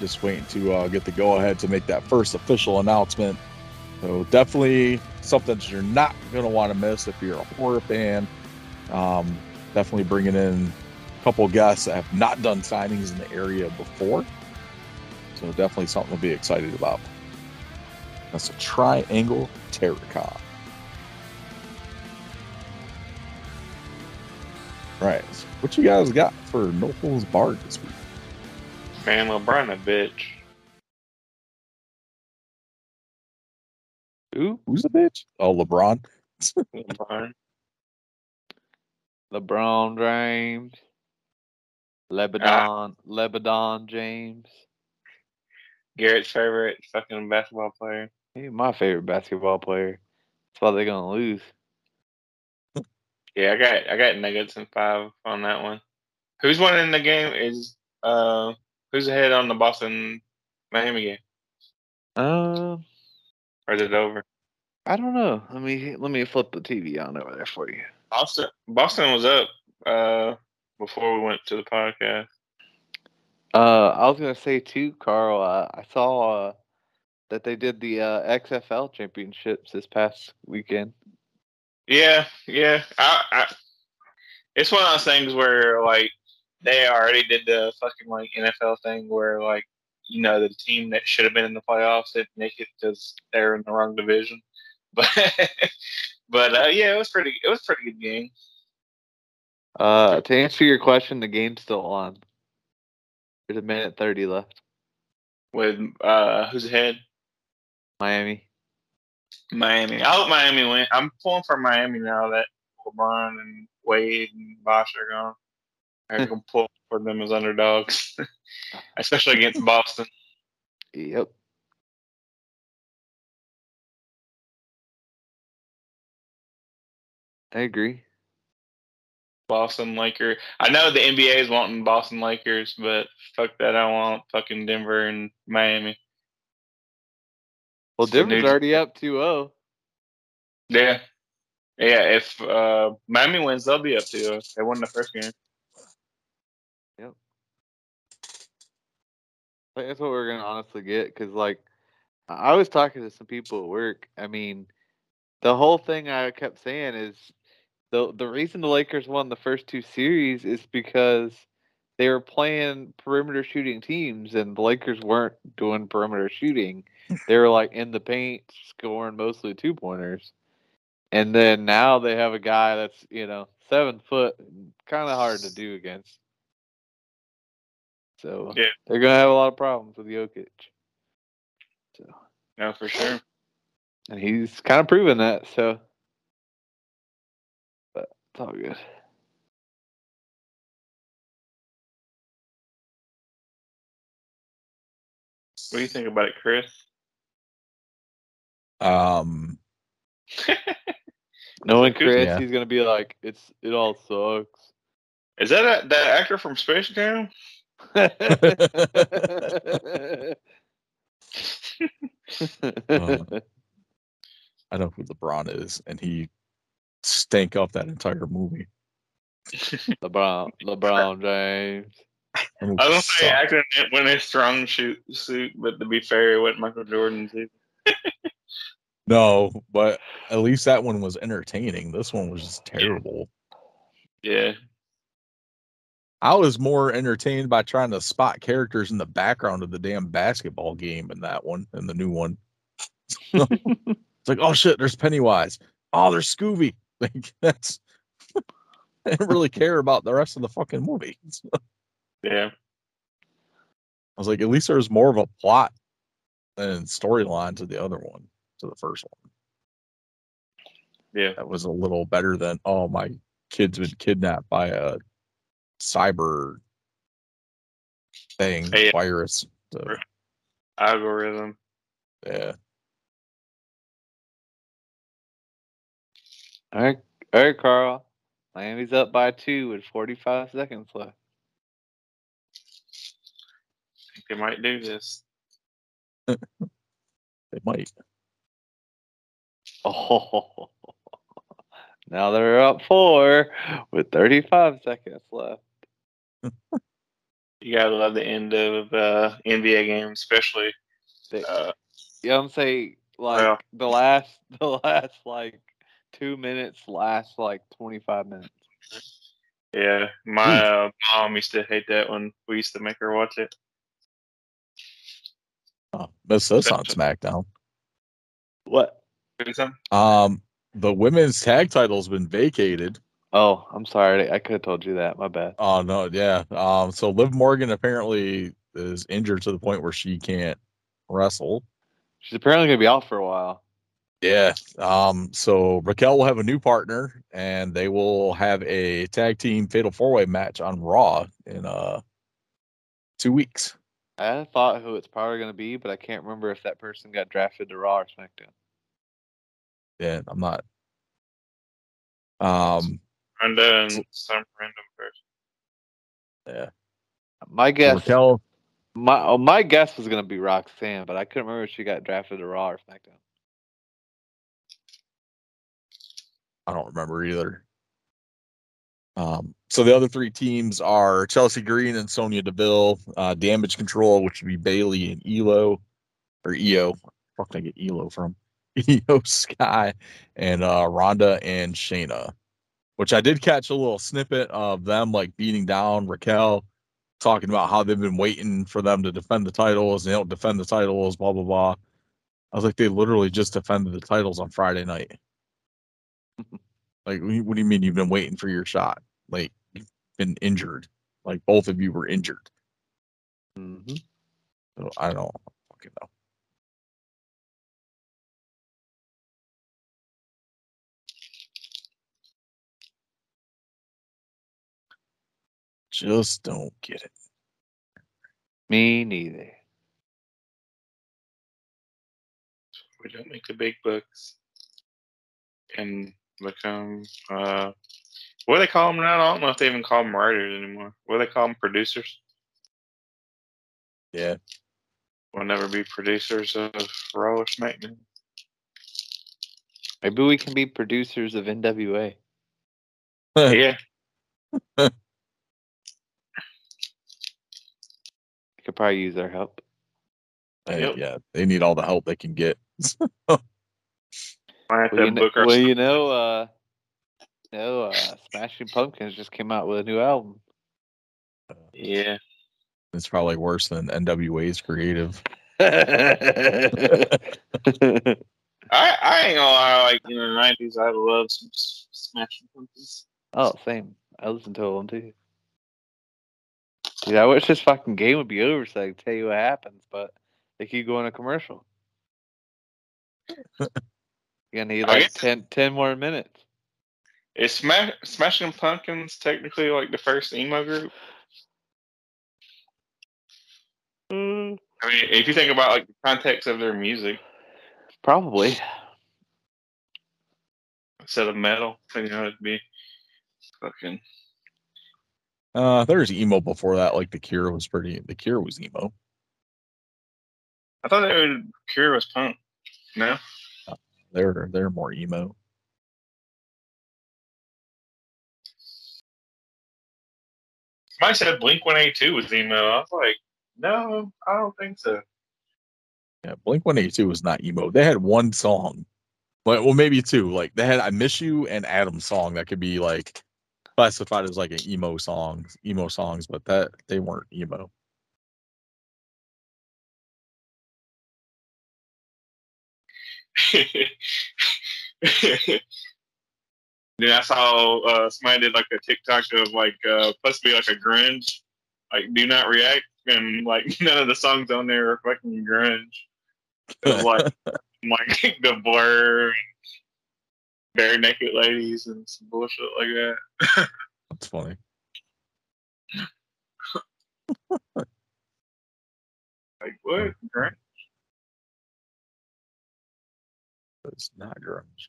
Just waiting to uh, get the go-ahead to make that first official announcement. So definitely something that you're not going to want to miss if you're a horror fan. Um, definitely bringing in couple guests that have not done signings in the area before. So definitely something to be excited about. That's a Triangle Terracon. Right. So what you guys got for No Holds Barred this week? Man, LeBron a bitch. Who? Who's a bitch? Oh, LeBron. LeBron. LeBron James. Lebanon, uh, Lebanon James. Garrett's favorite fucking basketball player. He's my favorite basketball player. That's why they're gonna lose. Yeah, I got I got Nuggets in five on that one. Who's winning the game is uh who's ahead on the Boston Miami game? Um uh, Or is it over? I don't know. Let me let me flip the T V on over there for you. Boston Boston was up uh, before we went to the podcast. Uh, I was gonna say too, Carl. Uh, I saw uh, that they did the uh, X F L championships this past weekend. Yeah, yeah. I, I, it's one of those things where like they already did the fucking like N F L thing where like you know the team that should have been in the playoffs didn't make it because they're in the wrong division. But but uh, yeah, it was pretty. It was a pretty good game. Uh, to answer your question, the game's still on. There's a minute thirty left. With uh, who's ahead? Miami. Miami. I hope Miami win. I'm pulling for Miami now that LeBron and Wade and Bosh are gone. I can pull for them as underdogs, especially against Boston. Yep. I agree. Boston Lakers. I know the N B A is wanting Boston Lakers, but fuck that. I want fucking Denver and Miami. Well, Denver's so, already up two oh. Yeah. Yeah, if uh, Miami wins, they'll be up two oh. They won the first game. Yep. Like, that's what we're going to honestly get, because, like, I was talking to some people at work. I mean, the whole thing I kept saying is, The the reason the Lakers won the first two series is because they were playing perimeter shooting teams, and the Lakers weren't doing perimeter shooting. They were like in the paint, scoring mostly two pointers. And then now they have a guy that's, you know, seven foot, kind of hard to do against. So yeah. They're gonna have a lot of problems with Jokic. So no, for sure. And he's kind of proven that. So. It's all good. What do you think about it, Chris? Um, knowing Chris, yeah. He's gonna be like, "It's it all sucks." Is that a, that actor from Space Jam? um, I know who LeBron is, and he. Stank up that entire movie. LeBron, LeBron James. I was gonna say acting when a strong shoot suit, but to be fair, it wasn't Michael Jordan's. No, but at least that one was entertaining. This one was just terrible. Yeah. I was more entertained by trying to spot characters in the background of the damn basketball game in that one and the new one. It's like, oh shit, there's Pennywise. Oh, there's Scooby. Like that's I didn't really care about the rest of the fucking movie. Yeah. I was like, at least there's more of a plot and storyline to the other one, to the first one. Yeah. That was a little better than, oh, my kid's been kidnapped by a cyber thing, hey, virus. So. Algorithm. Yeah. All right, all right, Carl. Miami's up by two with forty-five seconds left. I think they might do this. They might. Oh, now they're up four with thirty-five seconds left. You gotta love the end of uh, N B A games, especially. The, uh, yeah, I'm saying like well. the last, the last like. Two minutes lasts like twenty-five minutes. Yeah, my uh, mom used to hate that one. We used to make her watch it. Oh, that's this on SmackDown. What? Um, the women's tag title's been vacated. Oh, I'm sorry. I could have told you that. My bad. Oh no, yeah. Um, so Liv Morgan apparently is injured to the point where she can't wrestle. She's apparently gonna be out for a while. Yeah, um, so Raquel will have a new partner, and they will have a tag team fatal four-way match on Raw in uh, two weeks. I thought who it's probably going to be, but I can't remember if that person got drafted to Raw or SmackDown. Yeah, I'm not. Um, and then some random person. Yeah. My guess, Raquel, my, oh, my guess was going to be Roxanne, but I couldn't remember if she got drafted to Raw or SmackDown. I don't remember either. Um, so the other three teams are Chelsea Green and Sonia Deville, uh, Damage Control, which would be Bailey and Elo, or E O. Where the fuck did I get Elo from? E O Sky and uh, Rhonda and Shayna, which I did catch a little snippet of them like beating down Raquel, talking about how they've been waiting for them to defend the titles and they don't defend the titles, blah, blah, blah. I was like, they literally just defended the titles on Friday night. Like, what do you mean you've been waiting for your shot? Like, you've been injured. Like, both of you were injured. Mm-hmm. So I don't fucking know. Just don't get it. Me neither. We don't make the big bucks and become, uh, what do they call them now? I don't know if they even call them writers anymore. What do they call them? Producers? Yeah. We'll never be producers of Raw or SmackDown. Maybe we can be producers of N W A. Yeah. Could probably use our help. Hey, yep. Yeah, they need all the help they can get. well, you know, well, you know, uh, no, uh, Smashing Pumpkins just came out with a new album. Yeah, it's probably worse than N W A's creative. I, I ain't gonna lie, like in the nineties, I loved some Smashing Pumpkins. Oh, same. I listened to them too. Dude, I wish this fucking game would be over so I could tell you what happens, but they keep going to commercial. You're gonna need like ten, ten more minutes. Is Smash, Smashing Pumpkins technically like the first emo group? Mm. I mean, if you think about like the context of their music, probably instead of metal, you know, it'd be fucking. Uh, there was emo before that. Like the Cure was pretty. The Cure was emo. I thought the Cure was punk. No, uh, they're they're more emo. I said Blink one eighty-two was emo. I was like, no, I don't think so. Yeah, Blink one eighty-two was not emo. They had one song, but well, maybe two. Like they had "I Miss You" and Adam's song that could be like classified as like an emo song, emo songs, but that they weren't emo. Dude, I saw uh, somebody did like a TikTok of like uh, supposed to be like a grunge, like Do Not React, and like none of the songs on there are fucking grunge. It was like like the Blur and Bare Naked Ladies and some bullshit like that. That's funny. Like what? Grunge? It's not grunge.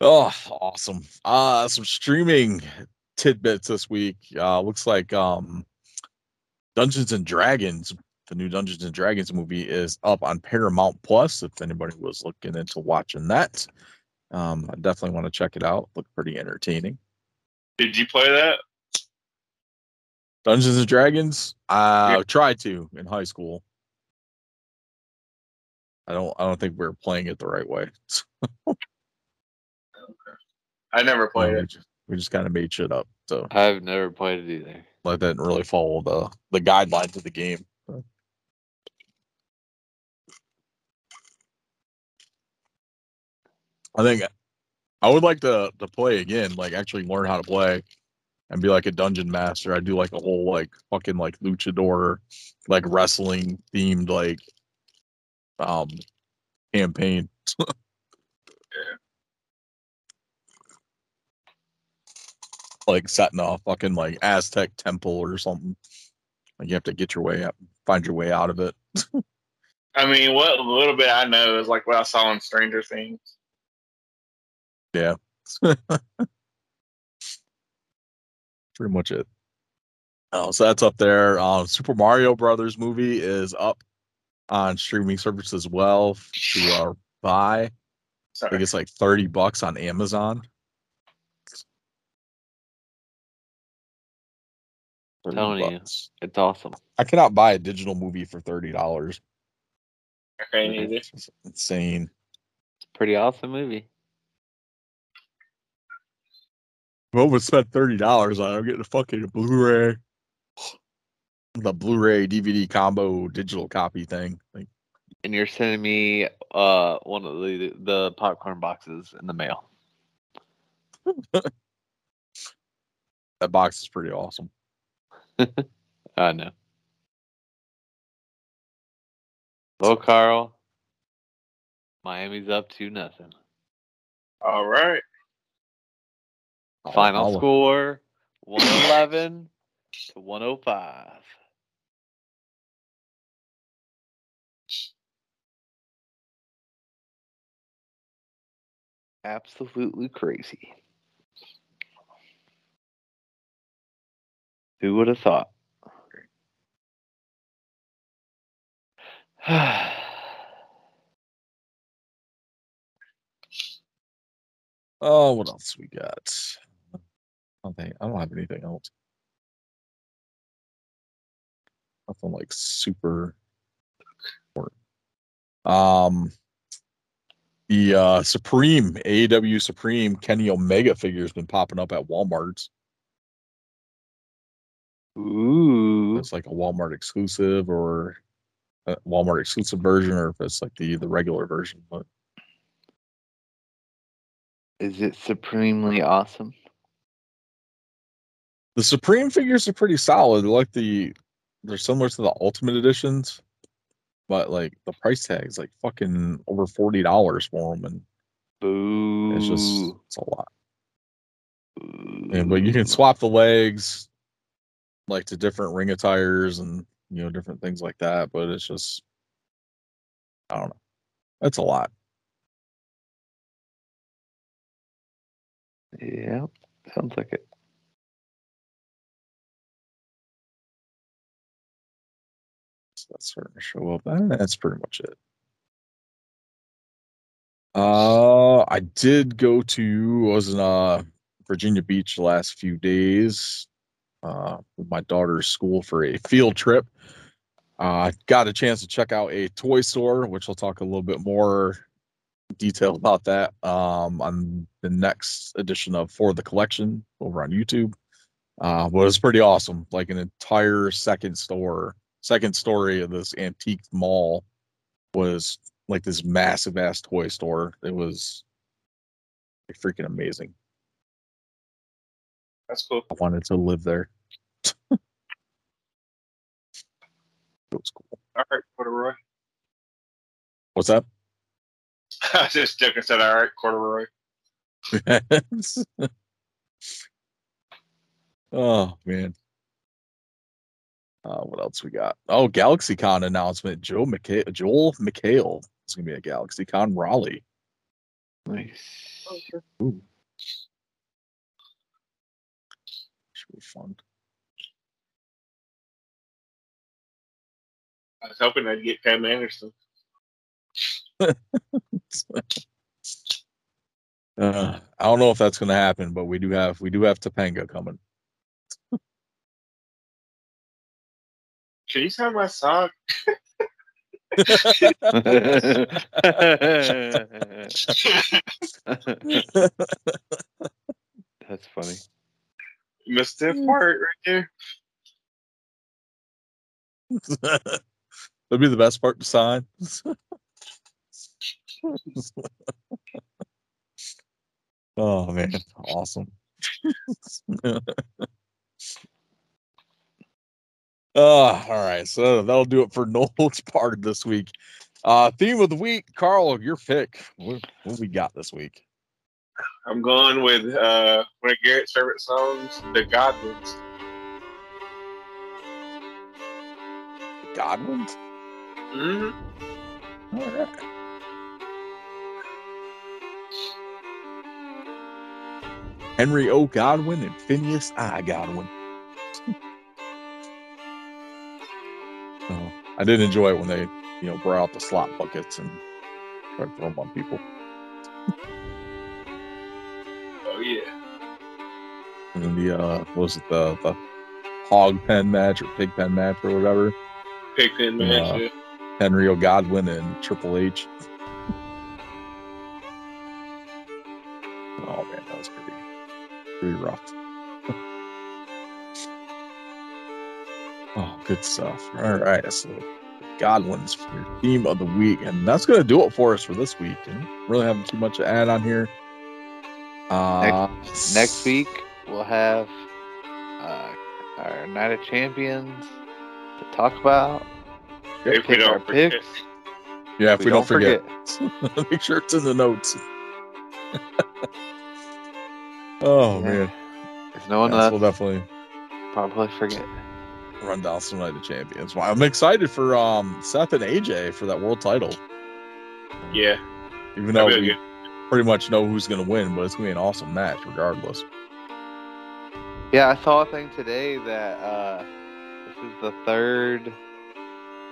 Oh, awesome. Uh some streaming tidbits this week. Uh looks like um Dungeons and Dragons, the new Dungeons and Dragons movie is up on Paramount Plus if anybody was looking into watching that. Um, I definitely want to check it out. Looked pretty entertaining. Did you play that? Dungeons and Dragons? I yeah. tried to in high school. I don't I don't think we were playing it the right way. Okay. I never played no, it. We just, we just kind of made shit up. So I've never played it either. Like that didn't really follow the, the guidelines of the game. So. I think I would like to to play again, like actually learn how to play and be like a dungeon master. I do like a whole like fucking like luchador, like wrestling themed like um campaign. Yeah. Like setting off fucking like Aztec temple or something. Like you have to get your way up, find your way out of it. I mean, what a little bit I know is like what I saw in Stranger Things. Yeah. Pretty much it. Oh, so that's up there. Um, Super Mario Brothers movie is up on streaming service as well to uh, buy. Sorry. I think it's like thirty bucks on Amazon. I'm telling you, it's awesome. I cannot buy a digital movie for thirty dollars. Okay, neither. It's insane. It's a pretty awesome movie. Well, we spent thirty dollars on it. I'm getting a fucking Blu-ray. The Blu-ray D V D combo digital copy thing. Like, and you're sending me uh, one of the, the popcorn boxes in the mail. That box is pretty awesome. I know. Well, Carl, Miami's up to nothing. All right. Final I'll, I'll... score one eleven to one oh five. Absolutely crazy. Who would have thought? Oh, what else we got? I don't think I don't have anything else. Nothing like super important. Um, the uh, Supreme A E W Supreme Kenny Omega figure has been popping up at Walmart's. Ooh, it's like a Walmart exclusive or a Walmart exclusive version, or if it's like the the regular version. But is it supremely awesome? The Supreme figures are pretty solid. They're like the they're similar to the Ultimate editions, but like the price tag's like fucking over forty dollars for them, and Ooh. it's just it's a lot. Ooh. And but you can swap the legs. Like to different ring attires and you know different things like that, but it's just I don't know. That's a lot. Yeah, sounds like it. So that's starting to show up. That's pretty much it. Uh, I did go to I was in uh Virginia Beach the last few days. Uh, with my daughter's school for a field trip. I uh, got a chance to check out a toy store, which I'll talk a little bit more detail about that um, on the next edition of For the Collection over on YouTube. Uh, but it was pretty awesome. Like an entire second store, second story of this antique mall was like this massive ass toy store. It was like, freaking amazing. That's cool. I wanted to live there. It was cool. All right, Corduroy. What's up? I was just joking. Said, all right, Corduroy. Oh, man. Uh, what else we got? Oh, GalaxyCon announcement. Joe McHale, Joel McHale is going to be at GalaxyCon Raleigh. Nice. Oh, sure. Ooh. Fun. I was hoping I'd get Pam Anderson. uh, I don't know if that's going to happen, but we do have we do have Topanga coming. Can you sign my sock? That's funny. Missed that part right there. That'd be the best part to sign. Oh man, awesome. uh, all right, so that'll do it for Noel's part of this week. Uh, theme of the week, Carl, your pick. What, what we got this week? I'm going with uh, one of Garrett's favorite songs, The Godwins. The Godwins? Mm-hmm. All right. Henry O. Godwin and Phineas I. Godwin. Oh, I did enjoy it when they, you know, brought out the slot buckets and tried to throw them on people. Oh yeah. And the uh, what was it, the the hog pen match or pig pen match or whatever? Pig pen match. Uh, yeah. Henry O'Godwin and Triple H. Oh man, that was pretty pretty rough. Oh, good stuff. All right, so Godwin's theme of the week, and that's going to do it for us for this week. And really haven't too much to add on here. Uh, next, next week we'll have uh, our Night of Champions to talk about. If we don't forget. Picks. Yeah, if we, we don't, don't forget, forget. Make sure it's in the notes. Oh yeah. Man, there's no one yes, left. We'll definitely probably forget. Run down some Night of Champions. Wow, I'm excited for um, Seth and A J for that world title. Yeah. Even though we good. pretty much know who's going to win, but it's going to be an awesome match regardless. Yeah, I saw a thing today that uh, this is the third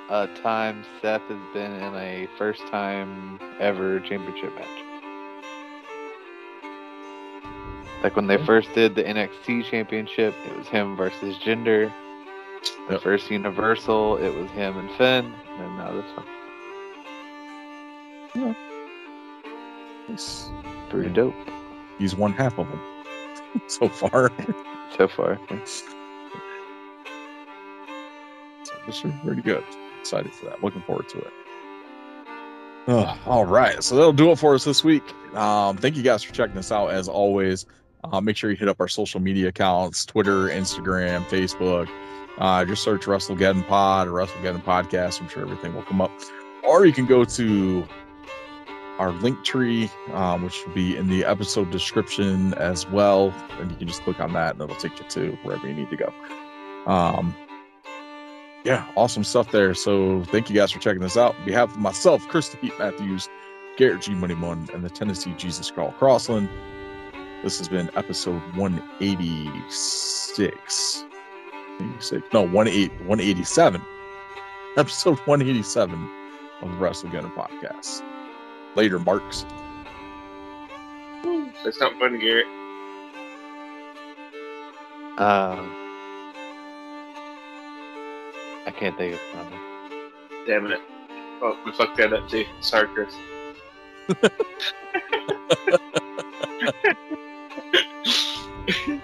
uh, time Seth has been in a first time ever championship match. Like when they first did the N X T championship, it was him versus Jinder. The yep. first Universal, it was him and Finn, and now this one. Yeah. Nice. Pretty yeah. dope. He's one half of them so far. So far. So this is pretty good. Excited for that. Looking forward to it. Oh, all right. So that'll do it for us this week. Um, thank you guys for checking us out as always. Uh, make sure you hit up our social media accounts, Twitter, Instagram, Facebook. Uh, just search WrestleGeddon Pod or WrestleGeddon Podcast. I'm sure everything will come up. Or you can go to our link tree, uh, which will be in the episode description as well. And you can just click on that and it'll take you to wherever you need to go. Um, yeah, awesome stuff there. So thank you guys for checking this out. On behalf of myself, Chris Lee Matthews, Garrett G. Moneyman, and the Tennessee Jesus Carl Crossland, this has been episode one eighty-six. No, one eighty-seven. Episode one eighty-seven of the WrestleGeddon Podcast. Later, Marks. Say something funny, Garrett. Um, I can't think of something. Damn it. Oh, we fucked that up too. Sorry, Chris.